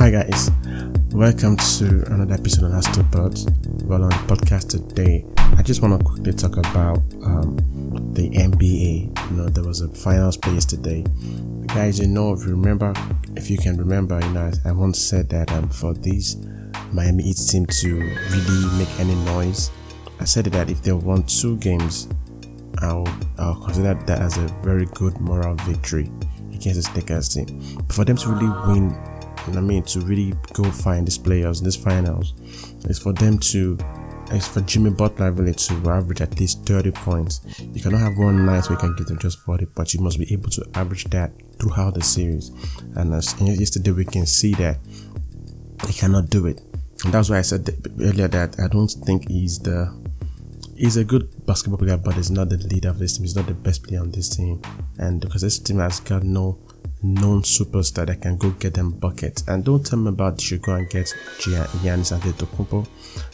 Hi guys, welcome to another episode of Astro Birds. Well, on the podcast today, I just want to quickly talk about the NBA. You know, there was a finals play yesterday. Guys, you know, if you can remember, I once said that for this Miami Heat team to really make any noise, I said that if they won two games, I'll consider that as a very good moral victory against the Lakers team. But for them to really win, to really go find these players in these finals, it's for Jimmy Butler really to average at least 30 points. You cannot have one night where you can give them just 40, but you must be able to average that throughout the series. And as yesterday, we can see that he cannot do it. And that's why I said earlier that I don't think he's a good basketball player, but he's not the leader of this team. He's not the best player on this team, and because this team has got no known superstar that can go get them buckets. And don't tell me about you should go and get Giannis Antetokounmpo,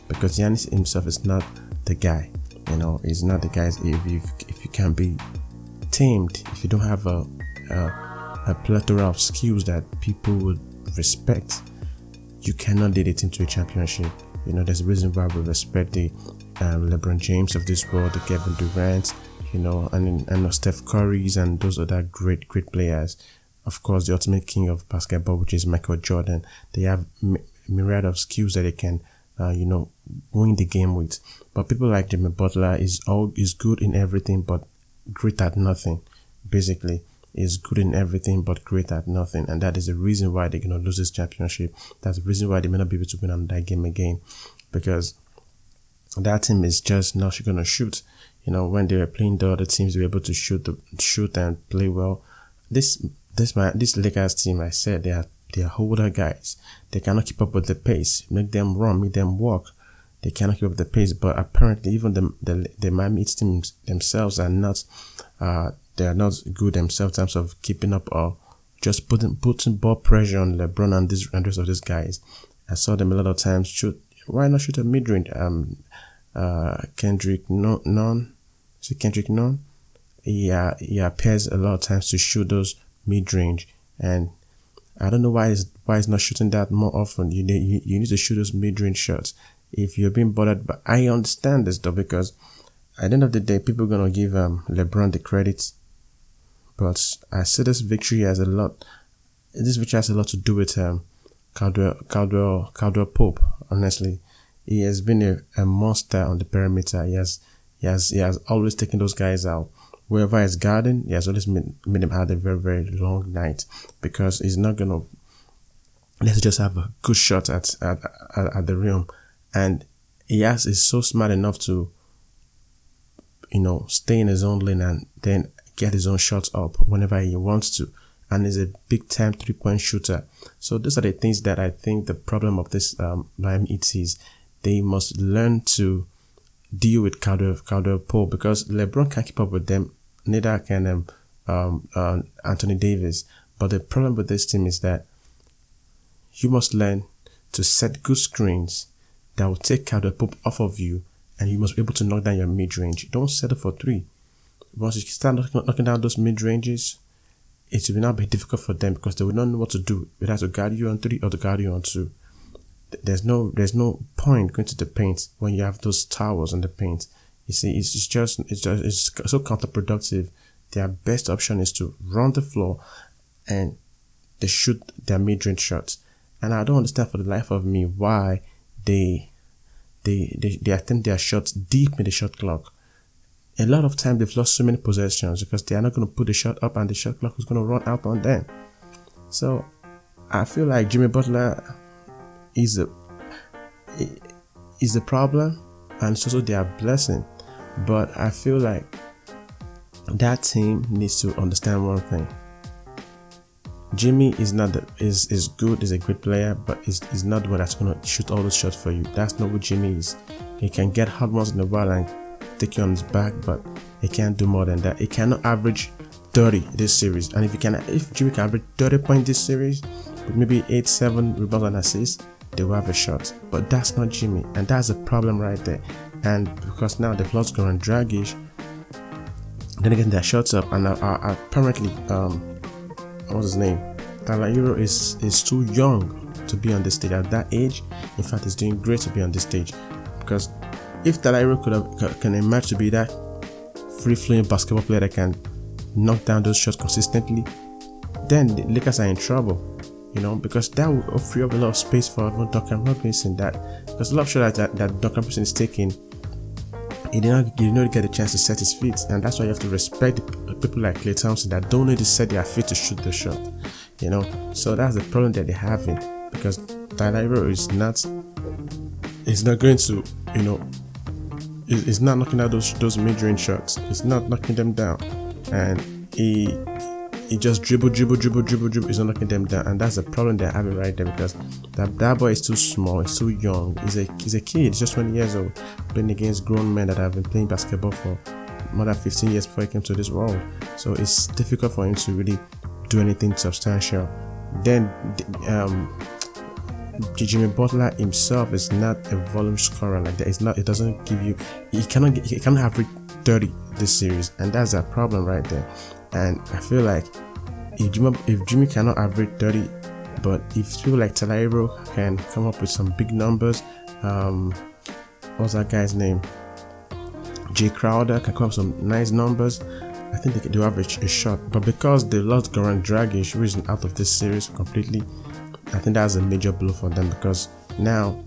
because Giannis himself is not the guy. You know, he's not the guy. If you can be tamed, if you don't have a plethora of skills that people would respect, you cannot lead a team to a championship. You know, there's a reason why we respect the LeBron James of this world, the Kevin Durant, and Steph Curry's and those other great players. Of course, the ultimate king of basketball, which is Michael Jordan. They have myriad of skills that they can, win the game with. But people like Jimmy Butler is good in everything but great at nothing. Basically, is good in everything but great at nothing, and that is the reason why they're gonna lose this championship. That's the reason why they may not be able to win another game again, because that team is just not gonna shoot. You know, when they were playing the other teams, they were able to shoot and play well. This Lakers team, I said, they are older guys. They cannot keep up with the pace. Make them run, make them walk. They cannot keep up with the pace. But apparently, even the Miami Heat teams themselves are not. They are not good themselves in terms of keeping up or just putting ball pressure on LeBron and these rest of these guys. I saw them a lot of times shoot. Why not shoot a mid range? Kendrick Nunn. He appears a lot of times to shoot those mid-range, and I don't know why he's not shooting that more often. You need to shoot those mid-range shots if you're being bothered. But I understand this though, because at the end of the day, people are gonna give LeBron the credit, but I see this victory has a lot. This victory has a lot to do with Caldwell Pope. Honestly, he has been a monster on the perimeter. He has always taken those guys out. Whoever is guarding, he has always made him have a very, very long night, because he's not going to let's just have a good shot at the rim. And he's so smart enough to, stay in his own lane and then get his own shots up whenever he wants to. And he's a big-time three-point shooter. So those are the things that I think the problem of this Miami Heat is they must learn to deal with Caldwell Pope, because LeBron can't keep up with them, neither can Anthony Davis. But the problem with this team is that you must learn to set good screens that will take Caldwell Pope off of you, and you must be able to knock down your mid-range. Don't settle for three. Once you start knocking down those mid-ranges, it will not be difficult for them, because they will not know what to do, whether to guard you on three or to guard you on two. There's no point going to the paint when you have those towers on the paint. You see, it's so counterproductive. Their best option is to run the floor and they shoot their mid-range shots. And I don't understand for the life of me why they attempt their shots deep in the shot clock. A lot of time they've lost so many possessions because they are not going to put the shot up, and the shot clock is going to run out on them. So I feel like Jimmy Butler is a problem, and it's also their blessing. But I feel like that team needs to understand one thing. Jimmy is a great player, but is not the one that's gonna shoot all those shots for you. That's not what Jimmy is. He can get hard once in a while and take you on his back, but he can't do more than that. He cannot average 30 this series. And if Jimmy can average 30 points this series with maybe 8-7 rebounds and assists, they will have a shot. But that's not Jimmy, and that's a problem right there. And because now they've lost Goran Dragic, then again their shots up, and apparently Tyler Herro is too young to be on the stage at that age. In fact, he's doing great to be on the stage, because if Tyler Herro can emerge to be that free-flowing basketball player that can knock down those shots consistently, then the Lakers are in trouble. You know, because that will free up a lot of space for Duncan Robinson. Because a lot of shots that Duncan Robinson is taking, he did not get a chance to set his feet, and that's why you have to respect people like Klay Thompson that don't need to set their feet to shoot the shot. You know, so that's the problem that they're having, because Tyler Herro is not going to, you know, is not knocking out those mid-range shots. He's not knocking them down, and he just dribble. He's not knocking them down, and that's the problem they're having right there, because that boy is too small, he's too young, he's a kid, he's just 20 years old, playing against grown men that have been playing basketball for more than 15 years before he came to this world. So it's difficult for him to really do anything substantial. Then Jimmy Butler himself is not a volume scorer like that. It's not. It doesn't give you. He cannot average 30 this series, and that's a problem right there. And I feel like if Jimmy cannot average 30, but if people like Tyler Herro can come up with some big numbers, what's that guy's name? Jae Crowder can come up with some nice numbers. I think they can do average a shot. But because they lost Goran Dragic, who is out of this series completely, I think that's a major blow for them, because now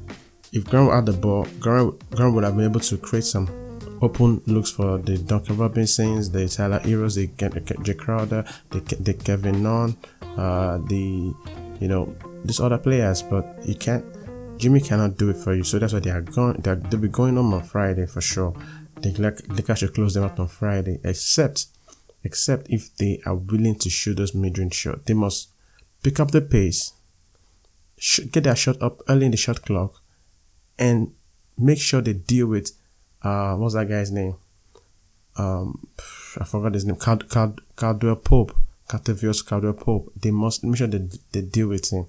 if Goran had the ball, Goran would have been able to create some open looks for the Duncan Robinsons, the Tyler Herros, the Jae Crowder, the Kevin Nunn, these other players, but you can't. Jimmy cannot do it for you, so that's why they'll be going home on Friday for sure. They should close them out on Friday, except if they are willing to shoot those mid-range shots. They must pick up the pace, get their shot up early in the shot clock, and make sure they deal with what's that guy's name? I forgot his name. Caldwell Pope. They must make sure they deal with him.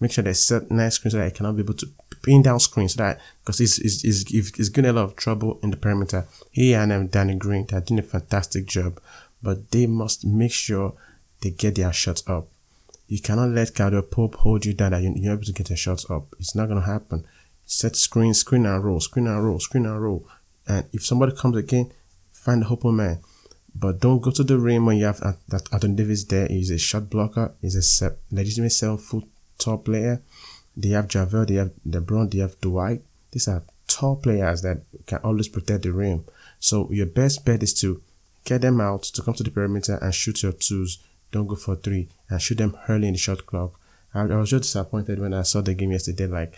Make sure they set nice screens so that he cannot be able to pin down screens. So that, because he's getting a lot of trouble in the perimeter. He and Danny Green, they're doing a fantastic job, but they must make sure they get their shots up. You cannot let Caldwell Pope hold you down that you're able to get your shots up. It's not gonna happen. Set screen and roll. And if somebody comes again, find the open man. But don't go to the rim when you have that Anthony Davis there. He's a shot blocker. He's a legitimate 7 foot tall player. They have JaVale, they have LeBron, they have Dwight. These are tall players that can always protect the rim. So your best bet is to get them out to come to the perimeter and shoot your twos. Don't go for three and shoot them early in the shot clock. I was just disappointed when I saw the game yesterday. Like,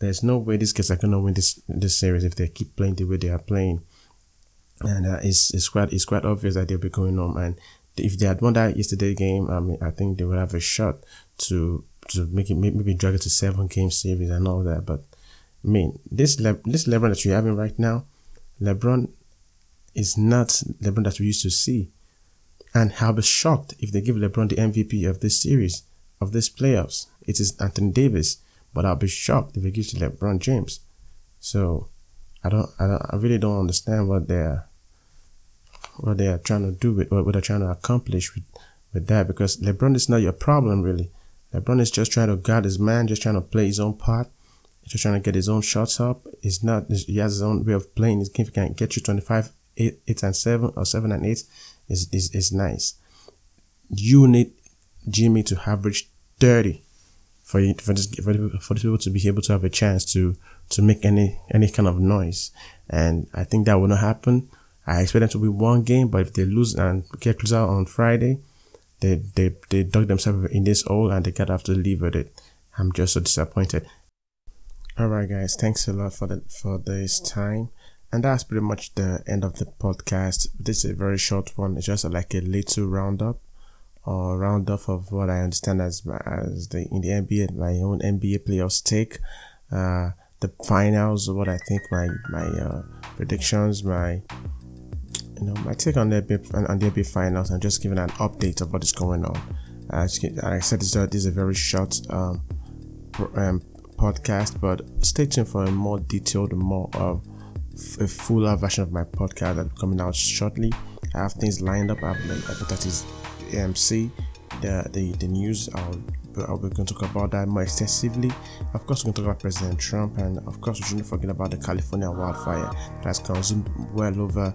there's no way these kids are gonna win this series if they keep playing the way they are playing, and it's quite obvious that they'll be going home. And if they had won that yesterday game, I mean, I think they would have a shot to make it, maybe drag it to 7-game series and all that. But I mean, this LeBron that we're having right now, LeBron is not LeBron that we used to see, and I'll be shocked if they give LeBron the MVP of this series, of this playoffs. It is Anthony Davis. But I'll be shocked if it gives to LeBron James. So I really don't understand what they are trying to do with what they're trying to accomplish with that, because LeBron is not your problem really. LeBron is just trying to guard his man, just trying to play his own part, just trying to get his own shots up. He has his own way of playing his game. If he can get you 25, 8 and 7 or 7 and 8 is nice. You need Jimmy to average 30. For these people to be able to have a chance to make any kind of noise, and I think that will not happen. I expect them to be one game, but if they lose and get closer on Friday, they dug themselves in this hole and they gotta have to live with it. I'm just so disappointed. All right, guys, thanks a lot for this time, and that's pretty much the end of the podcast. This is a very short one. It's just like a little roundup. Or round off of what I understand as the NBA, my own NBA playoffs take, the finals, what I think, my predictions, my take on the NBA finals. I'm just giving an update of what is going on. I said this is a very short podcast, but stay tuned for a more detailed, more a fuller version of my podcast that's coming out shortly. I have things lined up. I have like AMC the news. I'll be going to talk about that more extensively. Of course, we're going to talk about President Trump, and of course, we shouldn't forget about the California wildfire that has consumed well over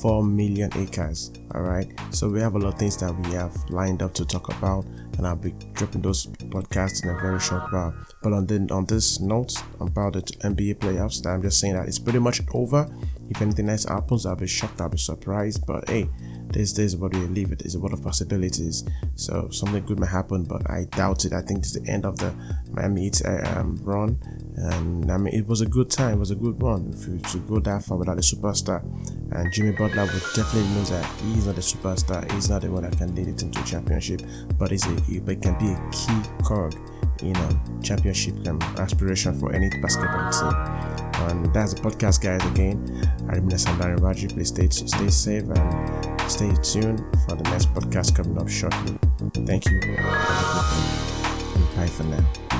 4 million acres. All right, so we have a lot of things that we have lined up to talk about, and I'll be dropping those podcasts in a very short while. But on this note about the NBA playoffs, I'm just saying that it's pretty much over. If anything else happens, I'll be shocked, I'll be surprised, but hey, these days what we live, it is a world of possibilities, so something good may happen, but I doubt it. I think it's the end of the Miami Heat run, and I mean, it was a good time, it was a good run if you to go that far without a superstar, and Jimmy Butler would definitely know that he's not a superstar, he's not the one that can lead it into a championship, but it can be a key cog in a championship aspiration for any basketball team. And that's the podcast, guys. Again, I'm Nesandar and Raji. Please stay safe and stay tuned for the next podcast coming up shortly. Thank you. Bye for now.